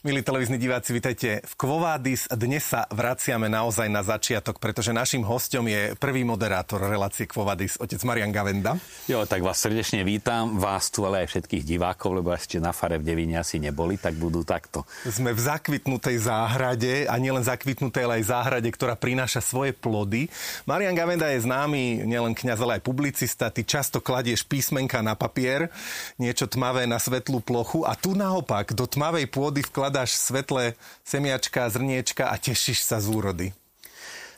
Milí televízni diváci, vitajte v Kvovádis. Dnes sa vraciame naozaj na začiatok, pretože našim hosťom je prvý moderátor relácie Kvovádis, otec Marián Gavenda. Jo, tak vás srdečne vítam, vás tu, ale aj všetkých divákov, lebo ešte na fare v Devíne asi neboli, tak budú takto. Sme v zakvitnutej záhrade, a nielen zakvitnutej, ale aj záhrade, ktorá prináša svoje plody. Marián Gavenda je známy nielen kňaz, ale aj publicista. Ty často kladieš písmenka na papier, niečo tmavé na svetlú plochu, a tu naopak do tmavej pôdy dáš svetlé semiačka, zrniečka a tešíš sa z úrody.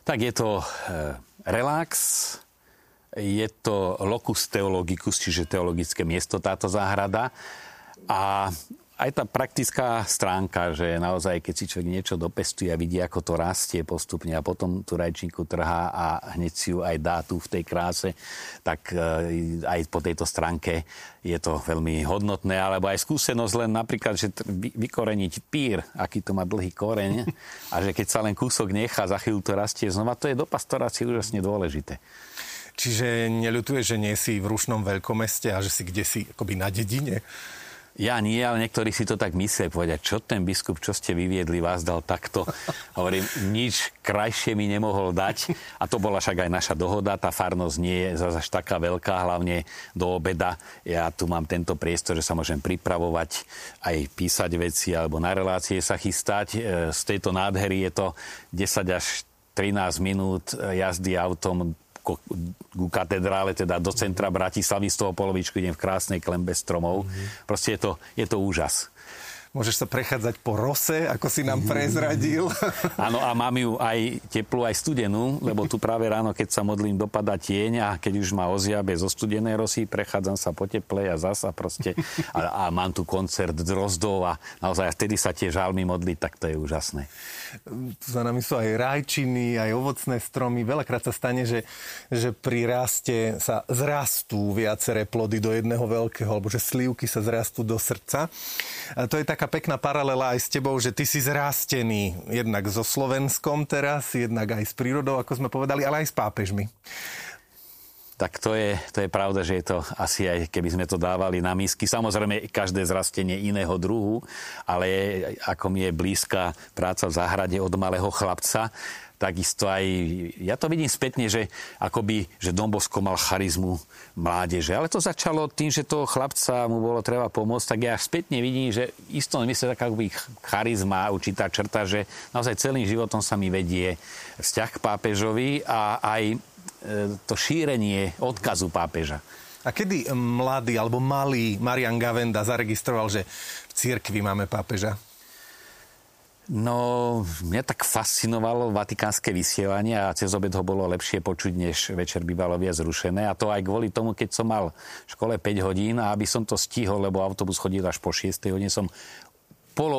Tak je to relax, je to locus teologicus, čiže teologické miesto táto záhrada. A aj tá praktická stránka, že naozaj, keď si človek niečo dopestuje a vidí, ako to rastie postupne a potom tú rajčinku trhá a hneď si ju aj dá tu v tej kráse, tak aj po tejto stránke je to veľmi hodnotné. Alebo aj skúsenosť len napríklad, že vykoreniť pír, aký to má dlhý koreň, a že keď sa len kúsok nechá, za chvíľu to rastie znova, to je do pastorácie úžasne dôležité. Čiže neľutuješ, že nie si v rušnom veľkomeste a že si kdesi akoby na dedine? Ja nie, ale niektorí si to tak myslia, povedia, čo ten biskup, čo ste vyviedli, vás dal takto. Hovorím, nič krajšie mi nemohol dať. A to bola však aj naša dohoda. Tá farnosť nie je zase taká veľká, hlavne do obeda. Ja tu mám tento priestor, že sa môžem pripravovať, aj písať veci, alebo na relácie sa chystať. Z tejto nádhery je to 10 až 13 minút jazdy autom ku katedrále, teda do centra Bratislavy, z toho polovičku idem v krásnej klembe stromov. Proste je to úžas. Môžeš sa prechádzať po rose, ako si nám prezradil. Áno, a mám ju aj teplú, aj studenú, lebo tu práve ráno, keď sa modlím, dopadá tieň, a keď už ma oziabe zo studenej rosy, prechádzam sa po teplej a zasa proste. A mám tu koncert drozdov a naozaj vtedy sa tie žalmy modliť, tak to je úžasné. Za nami sú aj rajčiny, aj ovocné stromy. Veľakrát sa stane, že pri raste sa zrastú viaceré plody do jedného veľkého, alebo že slivky sa zrastú do srdca. A to je tak pekná paralela aj s tebou, že ty si zrastený jednak so Slovenskom teraz, jednak aj s prírodou, ako sme povedali, ale aj s pápežmi. Tak to je pravda, že je to asi aj, keby sme to dávali na misky. Samozrejme, každé zrastenie iného druhu, ale ako mi je blízka práca v záhrade od malého chlapca, takisto aj, ja to vidím spätne, že akoby, že Don Bosco mal charizmu mládeže. Ale to začalo tým, že toho chlapca mu bolo treba pomôcť, tak ja spätne vidím, že istom mysle taká akoby charizma, určitá črta, že naozaj celým životom sa mi vedie vzťah k pápežovi a aj to šírenie odkazu pápeža. A kedy mladý alebo malý Marián Gavenda zaregistroval, že v cirkvi máme pápeža? No, mňa tak fascinovalo vatikánske vysielanie a cez obed ho bolo lepšie počuť, než večer bývalo viac zrušené. A to aj kvôli tomu, keď som mal v škole 5 hodín a aby som to stihol, lebo autobus chodil až po 6 hodine, som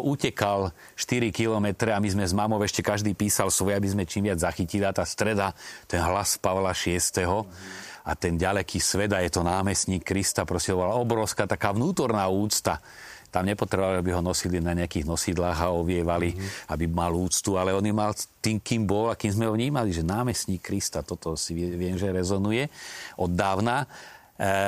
utekal 4 kilometre a my sme s mamou ešte každý písal svoje, aby sme čím viac zachytili. A tá streda, ten hlas Pavla VI. A ten ďaleký svet, je to námestník Krista, proste bola obrovská taká vnútorná úcta. Tam nepotrebovali, aby ho nosili na nejakých nosidlách a ovievali, aby mal úctu, ale on ju mal tým, kým bol a kým sme ho vnímali, že námestník Krista, toto si viem, že rezonuje od dávna.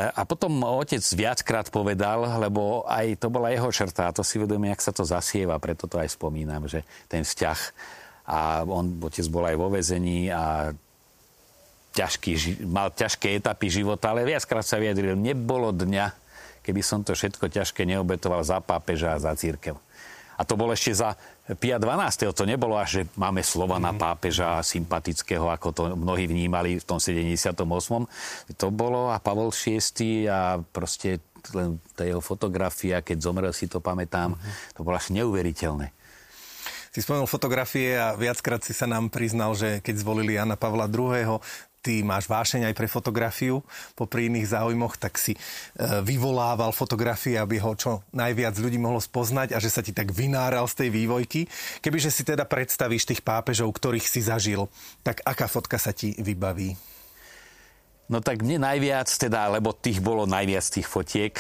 A potom otec viackrát povedal, lebo aj to bola jeho črta, a to si vedomie, jak sa to zasieva, preto to aj spomínam, že ten vzťah. A on, otec bol aj vo väzení a mal ťažké etapy života, ale viackrát sa vyjadril, nebolo dňa, keby som to všetko ťažké neobetoval za pápeža a za cirkev. A to bolo ešte za Pia 12. To nebolo až, že máme Slovana pápeža sympatického, ako to mnohí vnímali v tom 78. To bolo a Pavol VI a proste len tá jeho fotografia, keď zomrel, si to pamätám, to bolo až neuveriteľné. Si spomenul fotografie a viackrát si sa nám priznal, že keď zvolili Jana Pavla II., ty máš vášeň aj pre fotografiu, popri iných záujmoch, tak si vyvolával fotografie, aby ho čo najviac ľudí mohlo spoznať, a že sa ti tak vynáral z tej vývojky. Kebyže si teda predstavíš tých pápežov, ktorých si zažil, tak aká fotka sa ti vybaví? No tak mne najviac, teda, lebo tých bolo najviac tých fotiek,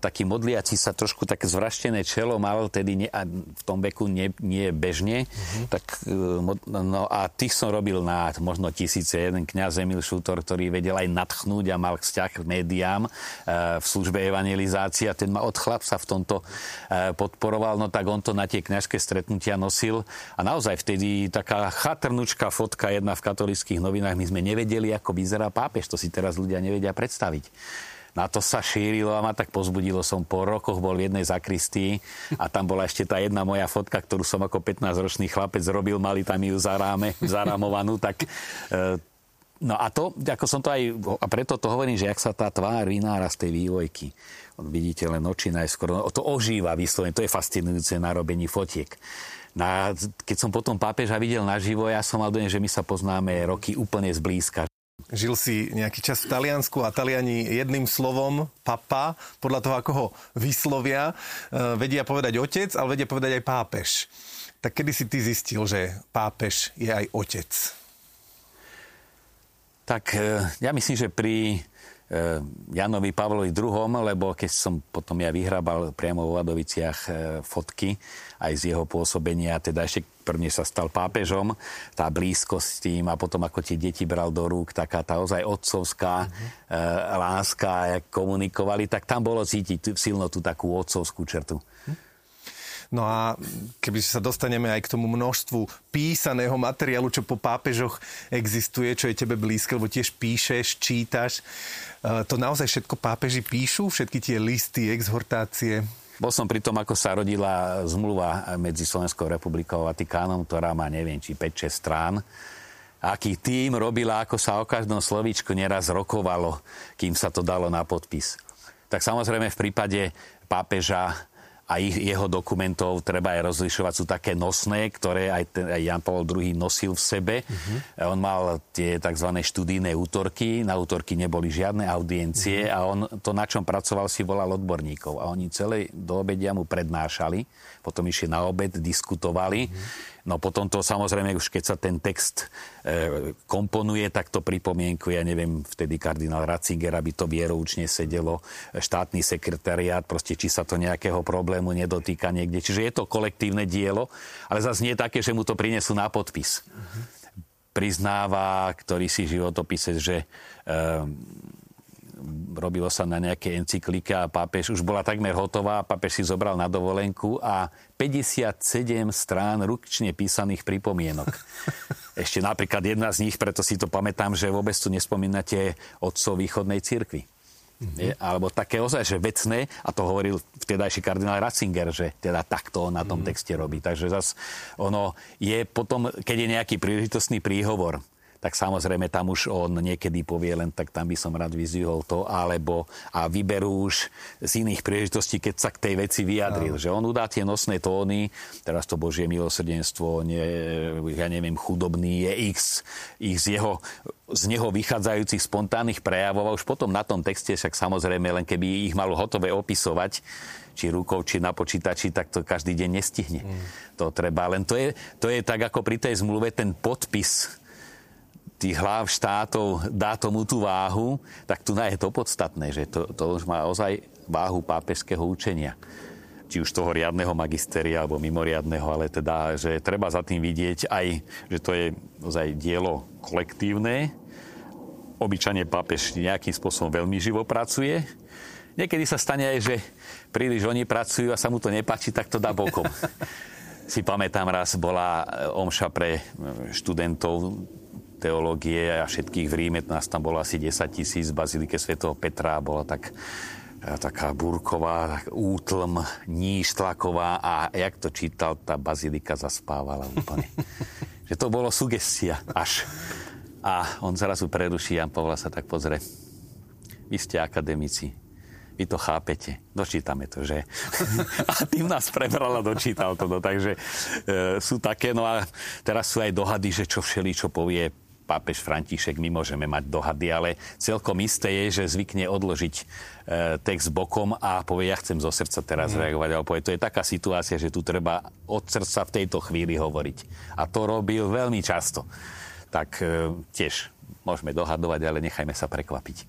taký modliaci sa trošku také zvraštené čelo mal, tedy v tom veku nie bežne, tak, no a tých som robil na možno tisíce. Jeden kňaz Emil Šutor, ktorý vedel aj nadchnúť a mal vzťah k médiám v službe evangelizácia, ten ma od chlapca v tomto podporoval, no tak on to na tie kňažské stretnutia nosil a naozaj vtedy taká chatrnučka fotka jedna v katolíckych novinách, my sme nevedeli, ako vyzerá pápež, to si teraz ľudia nevedia predstaviť. Na to sa šírilo a ma tak pozbudilo. Som po rokoch bol v jednej zakristii a tam bola ešte tá jedna moja fotka, ktorú som ako 15-ročný chlapec robil, mali tam ju zarámovanú, tak... No a to, ako som to aj... A preto to hovorím, že jak sa tá tvár vynára z tej vývojky. Vidíte len oči najskôr. No, to ožíva vyslovene, to je fascinujúce na robení fotiek. Keď som potom pápeža videl naživo, ja som mal dojem, že my sa poznáme roky úplne zblízka. Žil si nejaký čas v Taliansku a Taliani jedným slovom papa, podľa toho, ako ho vyslovia, vedia povedať otec, ale vedia povedať aj pápež. Tak kedy si ty zistil, že pápež je aj otec? Tak ja myslím, že pri Janovi Pavlovi II, lebo keď som potom ja vyhrábal priamo vo Ladoviciach fotky aj z jeho pôsobenia, teda ešte prvne sa stal pápežom, tá blízkosť s tým a potom ako tie deti bral do rúk, taká tá ozaj otcovská láska, jak komunikovali, tak tam bolo cítiť silno tú takú otcovskú črtu. No a keby sa dostaneme aj k tomu množstvu písaného materiálu, čo po pápežoch existuje, čo je tebe blízke, lebo tiež píšeš, čítaš. To naozaj všetko pápeži píšu? Všetky tie listy, exhortácie? Bol som pri tom, ako sa rodila zmluva medzi Slovenskou republikou a Vatikánom, ktorá má, neviem, či 5-6 strán. Aký tým robila, ako sa o každom slovíčku neraz rokovalo, kým sa to dalo na podpis. Tak samozrejme v prípade pápeža a jeho dokumentov treba aj rozlišovať. Sú také nosné, ktoré aj Ján Pavol II nosil v sebe. On mal tie tzv. Študijné útorky. Na útorky neboli žiadne audiencie a on to, na čom pracoval, si volal odborníkov. A oni celé do obedia mu prednášali. Potom išli na obed, diskutovali. No potom to samozrejme, už keď sa ten text komponuje, tak to pripomienkuje, ja neviem, vtedy kardinál Ratzinger, aby to vieroučne sedelo, štátny sekretariát, proste či sa to nejakého problému mu nedotýka niekde. Čiže je to kolektívne dielo, ale zase nie je také, že mu to prinesú na podpis. Priznáva, ktorý si životopisec, že robilo sa na nejaké encyklike a pápež už bola takmer hotová, pápež si zobral na dovolenku a 57 strán ručne písaných pripomienok. Ešte napríklad jedna z nich, preto si to pamätám, že vôbec tu nespomínate otcov východnej cirkvi. Alebo také ozaj, že vecné, a to hovoril vtedajší kardinál Ratzinger, že teda takto na tom texte robí. Takže zase ono je potom, keď je nejaký príležitostný príhovor, tak samozrejme tam už on niekedy povie len, tak tam by som rád vyzvihol to, alebo a vyberú už z iných príležitostí, keď sa k tej veci vyjadril. Že on udá tie nosné tóny, teraz to Božie milosrdenstvo, ja neviem, chudobný je ich z neho vychádzajúcich spontánnych prejavov a už potom na tom texte, však samozrejme, len keby ich malo hotové opisovať, či rukou, či na počítači, tak to každý deň nestihne. To treba, len to je tak, ako pri tej zmluve ten podpis tých hlav štátov dá tomu tú váhu, tak tu je to podstatné, že to už má ozaj váhu pápežského učenia. Či už toho riadneho magisteria, alebo mimoriadneho, ale teda, že treba za tým vidieť aj, že to je ozaj dielo kolektívne. Obyčajne pápež nejakým spôsobom veľmi živo pracuje. Niekedy sa stane aj, že príliš oni pracujú a sa mu to nepáči, tak to dá bokom. Si pamätám, raz bola omša pre študentov teológie a všetkých v Ríme, nás tam bolo asi 10 000, v Bazilike svätého Petra bola taká búrková, tak útlm, níž tlaková a jak to čítal, tá bazilika zaspávala úplne. Že to bolo sugestia až. A on zrazu preruší, Ján Pavla sa tak pozrie. Vy ste akademici. Vy to chápete. Dočítame to, že? A tým nás prebrala, dočítal to. Takže sú také, no a teraz sú aj dohady, že čo všeličo povie pápež František, my môžeme mať dohady, ale celkom isté je, že zvykne odložiť text bokom a povie, ja chcem zo srdca teraz reagovať. Ale povie, to je taká situácia, že tu treba od srdca v tejto chvíli hovoriť. A to robil veľmi často. Tak tiež môžeme dohadovať, ale nechajme sa prekvapiť.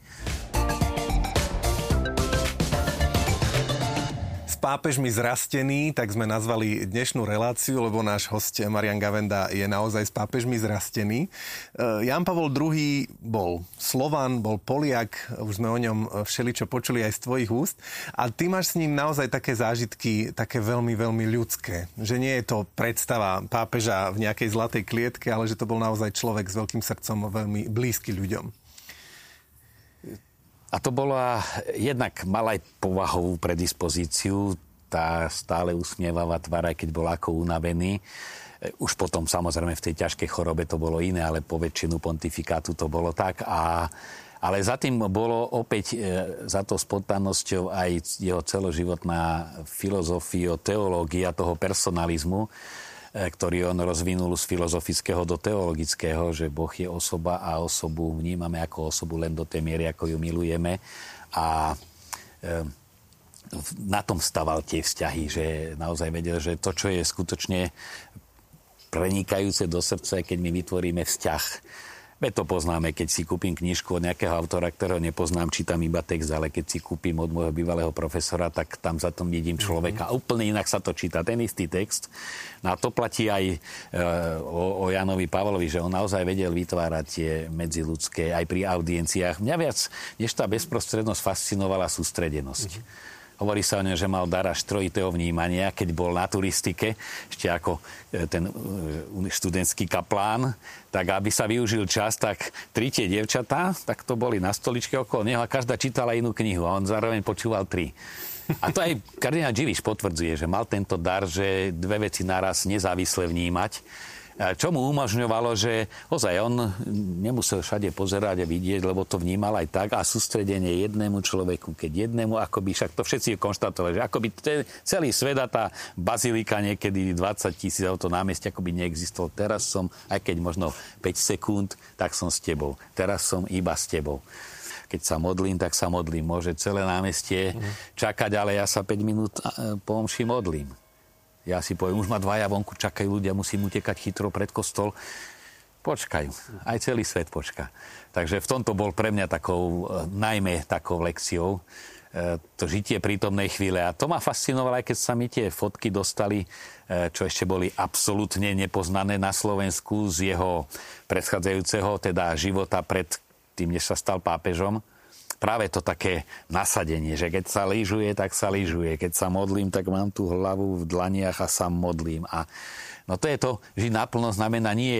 Pápežmi zrastený, tak sme nazvali dnešnú reláciu, lebo náš hosť Marián Gavenda je naozaj s pápežmi zrastený. Ján Pavol II bol Slovan, bol Poliak, už sme o ňom všeličo počuli aj z tvojich úst. A ty máš s ním naozaj také zážitky, také veľmi, veľmi ľudské. Že nie je to predstava pápeža v nejakej zlatej klietke, ale že to bol naozaj človek s veľkým srdcom, veľmi blízky ľuďom. A to bola, jednak mala aj povahovú predispozíciu, tá stále usmievavá tvár, aj keď bol ako unavený. Už potom samozrejme v tej ťažkej chorobe to bolo iné, ale po väčšinu pontifikátu to bolo tak. Ale za tým bolo opäť, za to spontánnosťou aj jeho celoživotná filozofia, teológia toho personalizmu, ktorý on rozvinul z filozofického do teologického, že Boh je osoba a osobu vnímame ako osobu len do tej miery, ako ju milujeme. A na tom staval tie vzťahy, že naozaj vedel, že to, čo je skutočne prenikajúce do srdca, keď my vytvoríme vzťah. Veď to poznáme, keď si kúpim knižku od nejakého autora, ktorého nepoznám, čítam iba text, ale keď si kúpim od môjho bývalého profesora, tak tam za tom vidím človeka. Mm-hmm. Úplne inak sa to číta, ten istý text. No a to platí aj o Jánovi Pavlovi, že on naozaj vedel vytvárať tie medziľudské aj pri audienciách. Mňa viac, než tá bezprostrednosť fascinovala sústredenosť. Mm-hmm. Hovorí sa o ňom, že mal dar až trojitého vnímania, keď bol na turistike, ešte ako ten študentský kaplán, tak aby sa využil čas, tak tri tie dievčatá, tak to boli na stoličke okolo neho a každá čítala inú knihu a on zároveň počúval tri. A to aj kardinál Dives potvrdzuje, že mal tento dar, že dve veci naraz nezávisle vnímať, čo mu umožňovalo, že ozaj on nemusel všade pozerať a vidieť, lebo to vnímal aj tak a sústredenie jednému človeku, keď jednému, akoby však to všetci konštatovali, že akoby celý svet a tá bazilika niekedy 20 000 auto na mieste, akoby neexistoval. Teraz som, aj keď možno 5 sekúnd, tak som s tebou. Teraz som iba s tebou. Keď sa modlím, tak sa modlím. Môže celé námestie čakať, ale ja sa 5 minút po omši modlím. Ja si poviem, už ma dvaja vonku čakajú ľudia, musím utekať chytro pred kostol. Počkajú. Aj celý svet počká. Takže v tomto bol pre mňa takou, najmä takou lekciou to žitie prítomnej chvíle. A to ma fascinovalo, aj keď sa mi tie fotky dostali, čo ešte boli absolútne nepoznané na Slovensku z jeho predchádzajúceho, teda života pred tým, než sa stal pápežom. Práve to také nasadenie, že keď sa lyžuje, tak sa lyžuje. Keď sa modlím, tak mám tú hlavu v dlaniach a sa modlím. A no to je to, že naplno znamená nie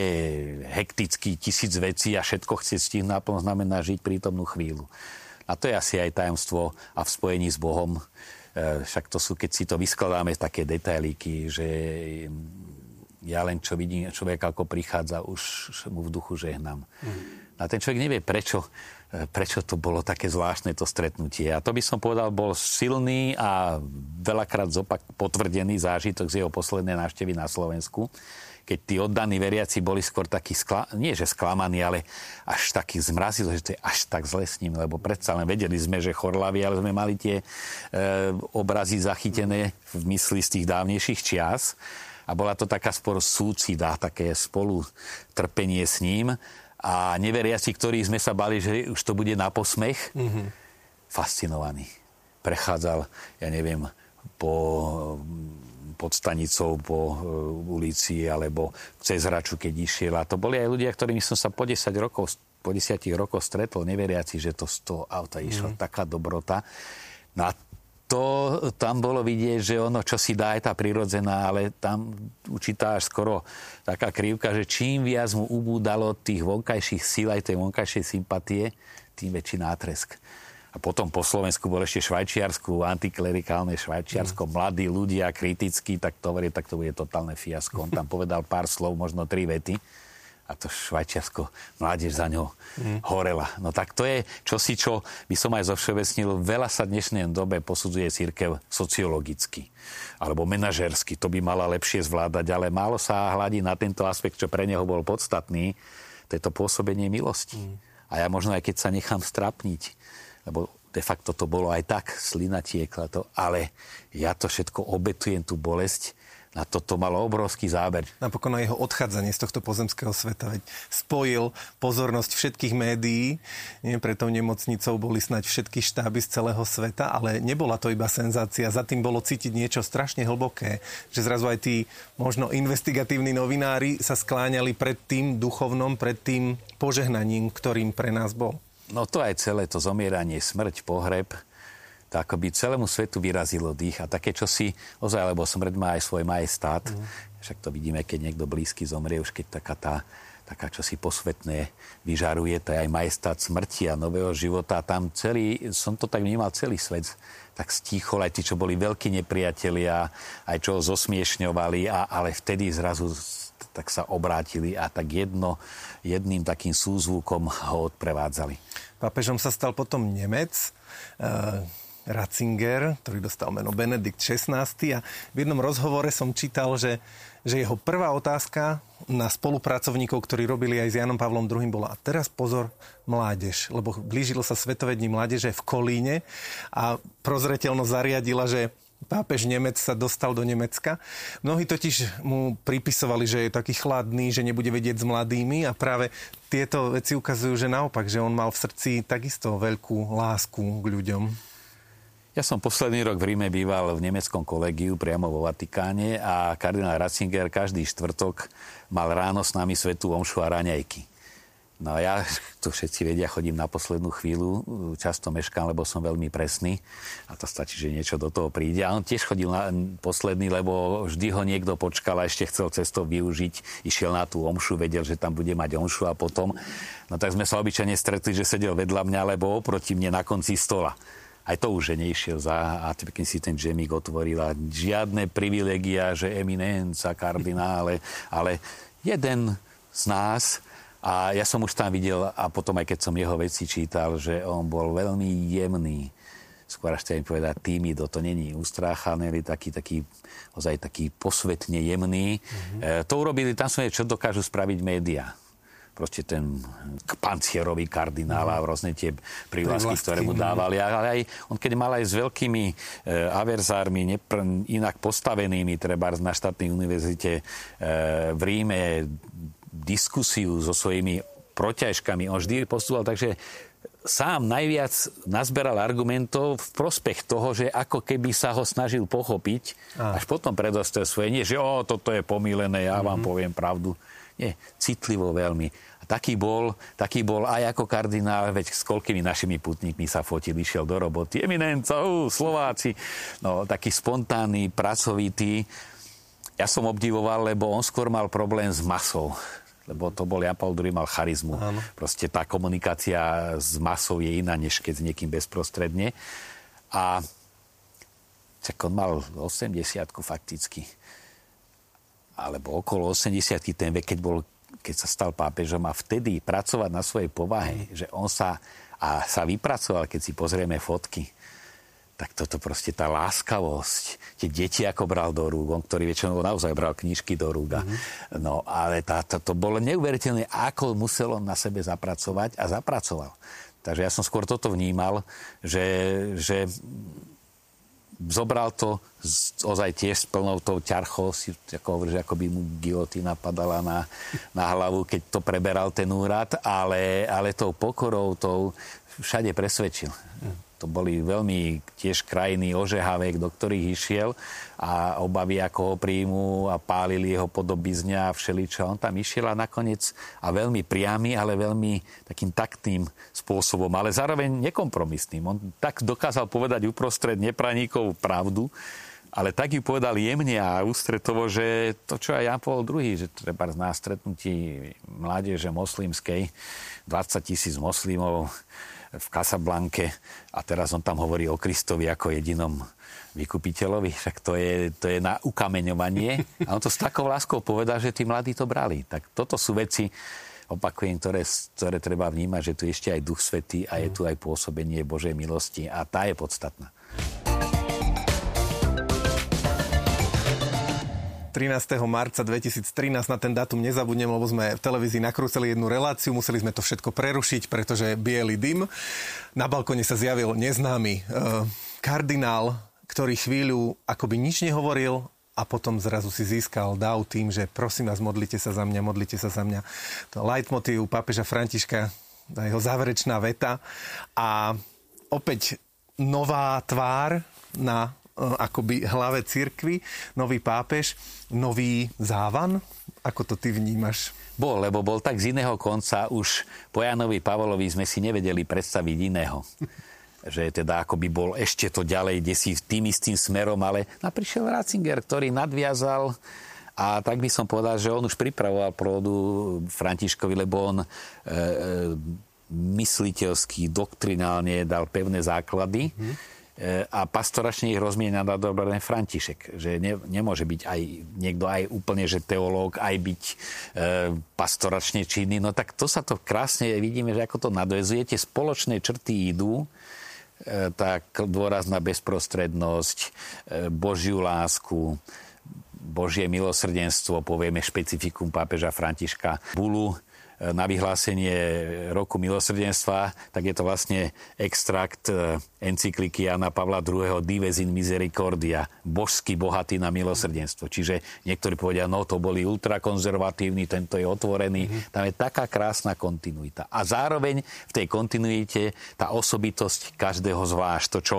hekticky 1000 vecí a všetko chce stihnúť, naplno znamená žiť prítomnú chvíľu. A to je asi aj tajomstvo a v spojení s Bohom. Však to sú, keď si to vyskladáme, také detailíky, že ja len čo vidím človeka, ako prichádza, už mu v duchu žehnám. A ten človek nevie, prečo to bolo také zvláštne to stretnutie. A to by som povedal, bol silný a veľakrát zopak potvrdený zážitok z jeho poslednej návštevy na Slovensku, keď tí oddaní veriaci boli skôr takí, nie že sklamaní, ale až taký zmrazilo, že to je až tak zle s ním, lebo predsa len vedeli sme, že chorlaví, ale sme mali tie obrazy zachytené v mysli z tých dávnejších čias. A bola to taká skôr súcida, také spolu trpenie s ním. A neveriaci, ktorí sme sa bali, že už to bude na posmech, fascinovaný. Prechádzal, ja neviem, pod stanicou, po ulici, alebo cez Hraču, keď išiel. A to boli aj ľudia, ktorými som sa po 10 rokov stretol, neveriaci, že to z toho auta išla taká dobrota. No a to tam bolo vidieť, že ono, čo si dá, je tá prirodzená, ale tam určitá až skoro taká krivka, že čím viac mu ubúdalo tých vonkajších síl, aj tej vonkajšej sympatie, tým väčší nátresk. A potom po Slovensku bol ešte Švajčiarsku, antiklerikálne Švajčiarsko, mladí ľudia, kritickí, tak to hovorí, tak to bude totálne fiasko. On tam povedal pár slov, možno 3 vety. A to Švajčiarsko, mládež za ňou horela. No tak to je čosi, čo by som aj zovšeobecnil. Veľa sa dnešnej dobe posudzuje cirkev sociologicky alebo manažersky. To by mala lepšie zvládať, ale málo sa hľadí na tento aspekt, čo pre neho bol podstatný, to je to pôsobenie milosti. A ja možno aj keď sa nechám strapniť, lebo de facto to bolo aj tak, slina tiekla to, ale ja to všetko obetujem, tú bolesť, na toto malo obrovský záber. Napokon na jeho odchádzanie z tohto pozemského sveta, veď spojil pozornosť všetkých médií, nie, pre tou nemocnicou boli snáď všetky štáby z celého sveta, ale nebola to iba senzácia, za tým bolo cítiť niečo strašne hlboké, že zrazu aj tí možno investigatívni novinári sa skláňali pred tým duchovnom, pred tým požehnaním, ktorým pre nás bol. No to aj celé to zomieranie, smrť, pohreb, to akoby celému svetu vyrazilo dých a také čosi ozaj, lebo smrť má aj svoj majestát. Však to vidíme, keď niekto blízky zomrie, už keď taká čosi posvetné vyžaruje, to je aj majestát smrti a nového života. Tam celý, som to tak vnímal, celý svet tak stíchol, aj tí, čo boli veľkí nepriatelia, aj čo ho zosmiešňovali, ale vtedy zrazu tak sa obrátili a tak jedným takým súzvukom ho odprevádzali. Pápežom sa stal potom Nemec, Ratzinger, ktorý dostal meno Benedikt XVI. A v jednom rozhovore som čítal, že jeho prvá otázka na spolupracovníkov, ktorí robili aj s Jánom Pavlom II, bola: a teraz pozor, mládež, lebo blížilo sa Svetové dni mládeže v Kolíne a prozreteľnosť zariadila, že pápež Nemec sa dostal do Nemecka. Mnohí totiž mu pripisovali, že je taký chladný, že nebude vedieť s mladými, a práve tieto veci ukazujú, že naopak, že on mal v srdci takisto veľkú lásku k ľuďom. Ja som posledný rok v Ríme býval v nemeckom kolegiu priamo vo Vatikáne a kardinál Ratzinger každý štvrtok mal ráno s nami svätú omšu a raňajky. No a ja, to všetci vedia, chodím na poslednú chvíľu, často meškám, lebo som veľmi presný a to stačí, že niečo do toho príde. A on tiež chodil na posledný, lebo vždy ho niekto počkal a ešte chcel cestu využiť, išiel na tú omšu, vedel, že tam bude mať omšu a potom. No tak sme sa obyčajne stretli, že sedel vedľa mňa, lebo oproti mne na konci stola. Aj to už, že nešiel za, a keď si ten džemík otvorila, žiadne privilegia, že eminenca, kardinále, ale jeden z nás. A ja som už tam videl, a potom aj keď som jeho veci čítal, že on bol veľmi jemný. Skôr až chcem povedať tímido, to není ustráchaný, ale taký ozaj taký posvetne jemný. To urobili, tam som je, čo dokážu spraviť médiá. Proste ten pancierový kardinál a rôzne tie prívlastky, ktoré mu dávali. Ale aj, on keď mal aj s veľkými averzármi, inak postavenými, treba na štátnej univerzite v Ríme, diskusiu so svojimi protiažkami. On vždy postupoval, takže sám najviac nazberal argumentov v prospech toho, že ako keby sa ho snažil pochopiť, až potom predostrel svoje, nie, že toto je pomílené, ja vám poviem pravdu. Nie, citlivo veľmi. A taký bol aj ako kardinál, veď s koľkými našimi putníkmi sa fotil, išiel do roboty. Eminenca, Slováci. No, taký spontánny, pracovitý. Ja som obdivoval, lebo on skôr mal problém s masou. Lebo to bol Ján Pavol II, mal charizmu. Áno. Proste tá komunikácia s masou je iná, než keď s niekým bezprostredne. A tak on mal 80-ku fakticky. Alebo okolo 80-ky ten vek, keď sa stal pápežom, a vtedy pracovať na svojej povahe, že on sa vypracoval, keď si pozrieme fotky, tak toto proste tá láskavosť, tie deti ako bral do rúk, on, ktorý väčšinou naozaj bral knižky do rúk. No ale to bolo neuveriteľné, ako musel on na sebe zapracovať, a zapracoval. Takže ja som skôr toto vnímal, že zobral to ozaj tiež s plnou tou ťarchou, si hovorí, že ako by mu gilotína padala na hlavu, keď to preberal ten úrad, ale tou pokorou, tou všade presvedčil. To boli veľmi tiež krajiny ožehavek, do ktorých išiel, a obavy, ako ho príjmu, a pálili jeho podobizňa a všeličo. On tam išiel a nakoniec, a veľmi priamy, ale veľmi takým taktným spôsobom, ale zároveň nekompromisným. On tak dokázal povedať uprostred nepraníkov pravdu, ale tak ju povedal jemne a ústretovo, že to, čo aj Ján Pavol II, že treba na stretnutí mládeže moslimskej, 20,000 moslimov, v Casablanke, a teraz on tam hovorí o Kristovi ako jedinom vykupiteľovi, však to je na ukameňovanie, a on to s takou láskou povedal, že tí mladí to brali. Tak toto sú veci, opakujem, ktoré treba vnímať, že tu ešte aj Duch Svätý a je tu aj pôsobenie Božej milosti, a tá je podstatná. 13. marca 2013, na ten dátum nezabudnem, lebo sme v televízii nakrúceli jednu reláciu, museli sme to všetko prerušiť, pretože biely dym. Na balkone sa zjavil neznámy kardinál, ktorý chvíľu akoby nič nehovoril a a potom zrazu si získal dáv tým, že prosím vás, modlite sa za mňa. To leitmotív pápeža Františka, jeho záverečná veta a opäť nová tvár na akoby hlave cirkvi, nový pápež, nový závan. Ako to ty vnímaš? Lebo bol tak z iného konca, už po Jánovi Pavolovi sme si nevedeli predstaviť iného. Že teda akoby bol ešte to ďalej, kde si tým istým smerom, ale prišiel Ratzinger, ktorý nadviazal a tak by som povedal, že on už pripravoval pôdu Františkovi, lebo on mysliteľský, doktrinálne dal pevné základy a pastoračne ich rozmienia na dobré František. Že nemôže byť aj niekto aj úplne, že teológ, aj byť pastoračne činný. No tak to sa to krásne vidíme, že ako to nadväzuje. Tie spoločné črty idú. Tá dôraz na bezprostrednosť, Božiu lásku, Božie milosrdenstvo, povieme špecifikum pápeža Františka. Bulu na vyhlásenie roku milosrdenstva, tak je to vlastne extrakt encykliky Jána Pavla II. Dives in misericordia, božský bohatý na milosrdenstvo. Čiže niektorí povedia, no to boli ultrakonzervatívni, tento je otvorený. Tam je taká krásna kontinuita. A zároveň v tej kontinuite tá osobitosť každého zvlášť. To, čo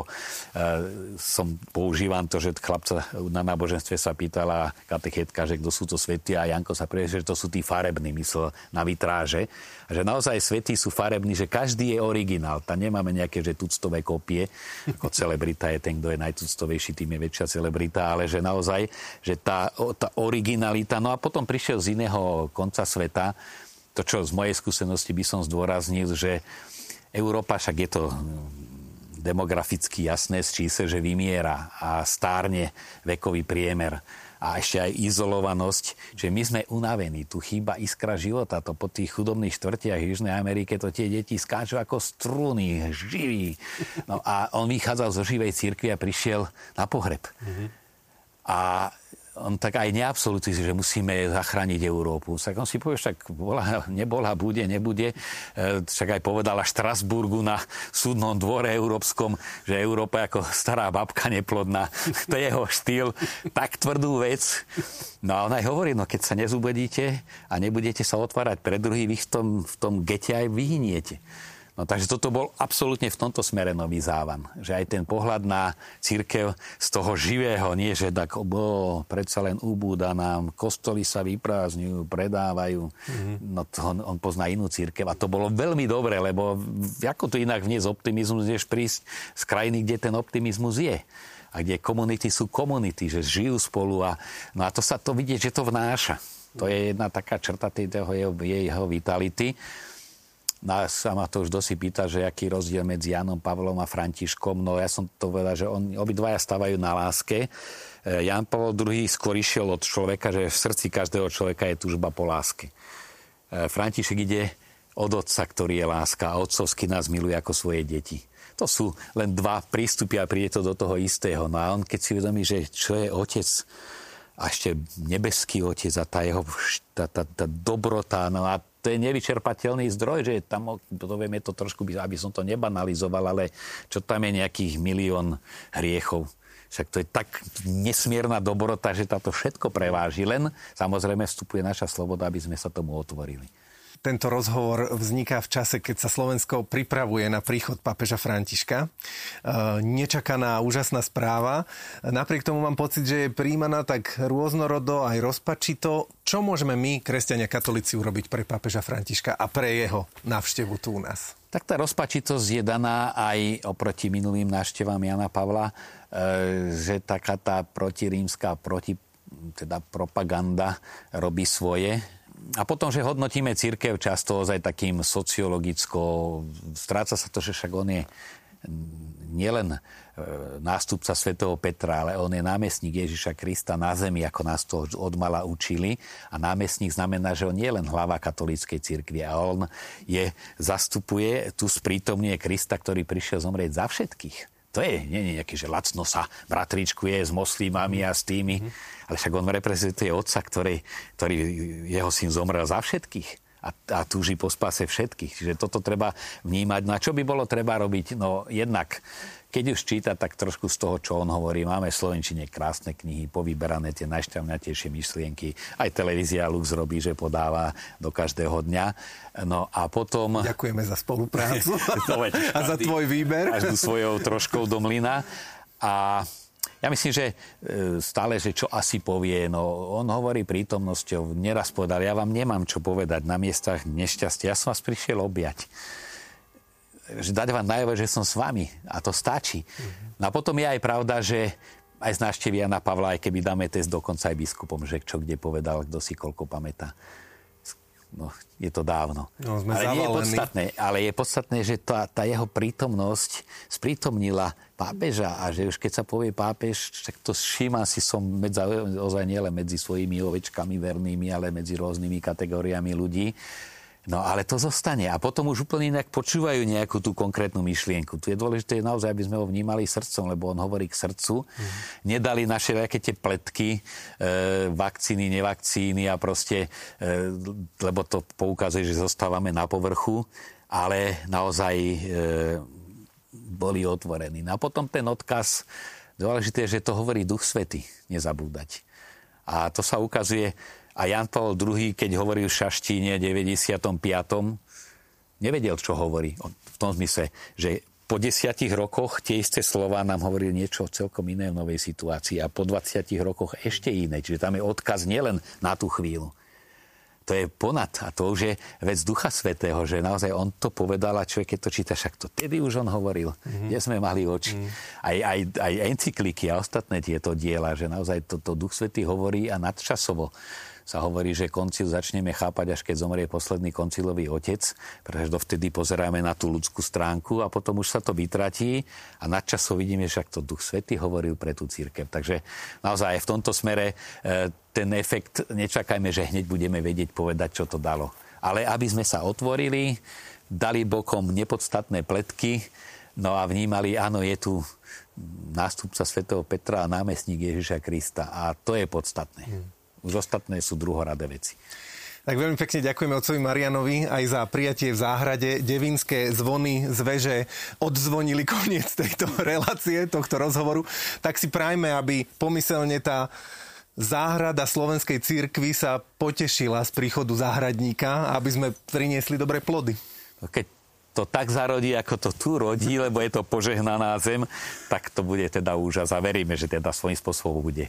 používam, to, že chlapca na náboženstve sa pýtala katechétka, že kto sú to svätí, a Janko sa prieže, že to sú tí farební, myslel na vytrážení. Že naozaj svätí sú farební, že každý je originál. Tam nemáme nejaké, že tuctové kopie. Ako celebrita je ten, kto je najtuctovejší, tým je väčšia celebrita, ale že naozaj, že tá originalita. No a potom prišiel z iného konca sveta. To, čo z mojej skúsenosti by som zdôraznil, že Európa, však je to demograficky jasné z čísel, že vymiera a stárne vekový priemer. A ešte aj izolovanosť, že my sme unavení. Tu chýba iskra života. To po tých chudobných štvrtiach Južnej Amerike, to tie deti skáču ako struny, živí. No a on vychádzal zo živej cirkvi a prišiel na pohreb. A on tak aj neabsolutizuje, že musíme zachrániť Európu. Tak on si povie, však nebola, nebude. Však aj povedala Štrasburgu na súdnom dvore európskom, že Európa ako stará babka neplodná. To je jeho štýl. Tak tvrdú vec. No a on aj hovorí, no keď sa nezubedíte a nebudete sa otvárať pre druhý, vy v tom gete aj vyhyniete. No takže toto bol absolútne v tomto smere nový závan. Že aj ten pohľad na cirkev z toho živého, nie že tak predsa len ubúda nám, kostoly sa vyprázdňujú, predávajú. No to on pozná inú cirkev a to bolo veľmi dobre, lebo ako tu inak vniesť optimizmus, než prísť z krajiny, kde ten optimizmus je. A kde komunity sú komunity, že žijú spolu no a to sa to vidieť, že to vnáša. To je jedna taká črta jeho vitality. Sa ma to už dosť pýta, že aký rozdiel medzi Jánom Pavlom a Františkom. No ja som to povedal, že obidvaja stavajú na láske. Ján Pavol II skôr išiel od človeka, že v srdci každého človeka je túžba po láske. František ide od otca, ktorý je láska, a otcovsky nás miluje ako svoje deti. To sú len dva prístupy a príde to do toho istého. No a on keď si uvedomí, že čo je otec, a ešte nebeský otec a tá jeho tá dobrota, no a to je nevyčerpateľný zdroj, že tam, to vieme to trošku, aby som to nebanalizoval, ale čo tam je nejakých 1 000 000 hriechov. Však to je tak nesmierna dobrota, že táto všetko preváži. Len samozrejme vstupuje naša sloboda, aby sme sa tomu otvorili. Tento rozhovor vzniká v čase, keď sa Slovensko pripravuje na príchod pápeža Františka. Nečakaná, úžasná správa. Napriek tomu mám pocit, že je prijímaná tak rôznorodo, aj rozpačito. Čo môžeme my, kresťania katolíci, urobiť pre pápeža Františka a pre jeho návštevu tu u nás? Tak tá rozpačitosť je daná aj oproti minulým návštevám Jana Pavla, že taká tá protirímska, propaganda robí svoje. A potom, že hodnotíme cirkev často aj takým sociologickou, stráca sa to, že však on je nielen nástupca svätého Petra, ale on je námestník Ježiša Krista na zemi, ako nás to odmala učili. A námestník znamená, že on nie je len hlava katolíckej cirkvi, a on zastupuje, tu sprítomne Krista, ktorý prišiel zomrieť za všetkých. To je, nie nejaké, že lacno sa bratričkuje s moslimami a s tými. Ale však on reprezentuje otca, ktorý jeho syn zomrel za všetkých. a túži po spase všetkých. Čiže toto treba vnímať. No a čo by bolo treba robiť? No jednak, keď už číta, tak trošku z toho, čo on hovorí. Máme v slovenčine krásne knihy, povyberané tie najšťavnatejšie myšlienky. Aj televízia Lux robí, že podáva do každého dňa. No a potom... Ďakujeme za spoluprácu a za tvoj výber. Každú svojou troškou do mlyna. A ja myslím, že stále, že čo asi povie, no on hovorí prítomnosťou, neraz povedal, ja vám nemám čo povedať na miestach nešťastia, ja som vás prišiel objať. Že dať vám najavo, že som s vami a to stačí. No a potom je aj pravda, že aj z návštevy Jana Pavla, aj keby dáme test dokonca aj biskupom, že čo kde povedal, kto si koľko pamätá. No, je to dávno. No, sme ale zavalení. Je podstatné, že tá jeho prítomnosť sprítomnila pápeža a že už keď sa povie pápež, tak to všíma si som ozaj nielen medzi svojimi ovečkami vernými, ale medzi rôznymi kategóriami ľudí. No ale to zostane. A potom už úplne inak počúvajú nejakú tú konkrétnu myšlienku. Tu je dôležité naozaj, aby sme ho vnímali srdcom, lebo on hovorí k srdcu. Nedali naše nejaké tie pletky, vakcíny, nevakcíny a proste, lebo to poukazuje, že zostávame na povrchu, ale naozaj boli otvorení. No a potom ten odkaz, dôležité je, že to hovorí Duch Svätý, nezabúdať. A to sa ukazuje... A Ján Pavol II, keď hovoril v šaštíne 95. nevedel, čo hovorí. V tom zmysle, že po 10 rokoch tie isté slova nám hovorili niečo celkom iné v novej situácii a po 20 rokoch ešte iné. Čiže tam je odkaz nielen na tú chvíľu. To je ponad a to už je vec Ducha Svätého, že naozaj on to povedal a človek, keď to číta, však to tedy už on hovoril. Kde sme mali oči. Aj encykliky a ostatné tieto diela, že naozaj to Duch Svätý hovorí a nadčasovo. Sa hovorí, že koncil začneme chápať, až keď zomrie posledný koncilový otec, pretože dovtedy pozeráme na tú ľudskú stránku a potom už sa to vytratí a nadčasom vidíme, že to Duch Svätý hovoril pre tú cirkev. Takže naozaj v tomto smere ten efekt, nečakajme, že hneď budeme vedieť povedať, čo to dalo. Ale aby sme sa otvorili, dali bokom nepodstatné pletky, no a vnímali, áno, je tu nástupca svätého Petra a námestník Ježiša Krista a to je podstatné. Už ostatné sú druhoradé veci. Tak veľmi pekne ďakujeme otcovi Marianovi aj za prijatie v záhrade. Devínske zvony z veže odzvonili koniec tejto relácie, tohto rozhovoru. Tak si prajme, aby pomyselne tá záhrada slovenskej cirkvi sa potešila z príchodu záhradníka, aby sme priniesli dobré plody. Keď to tak zarodí, ako to tu rodí, lebo je to požehnaná zem, tak to bude teda úžas a veríme, že teda svojím spôsobom bude.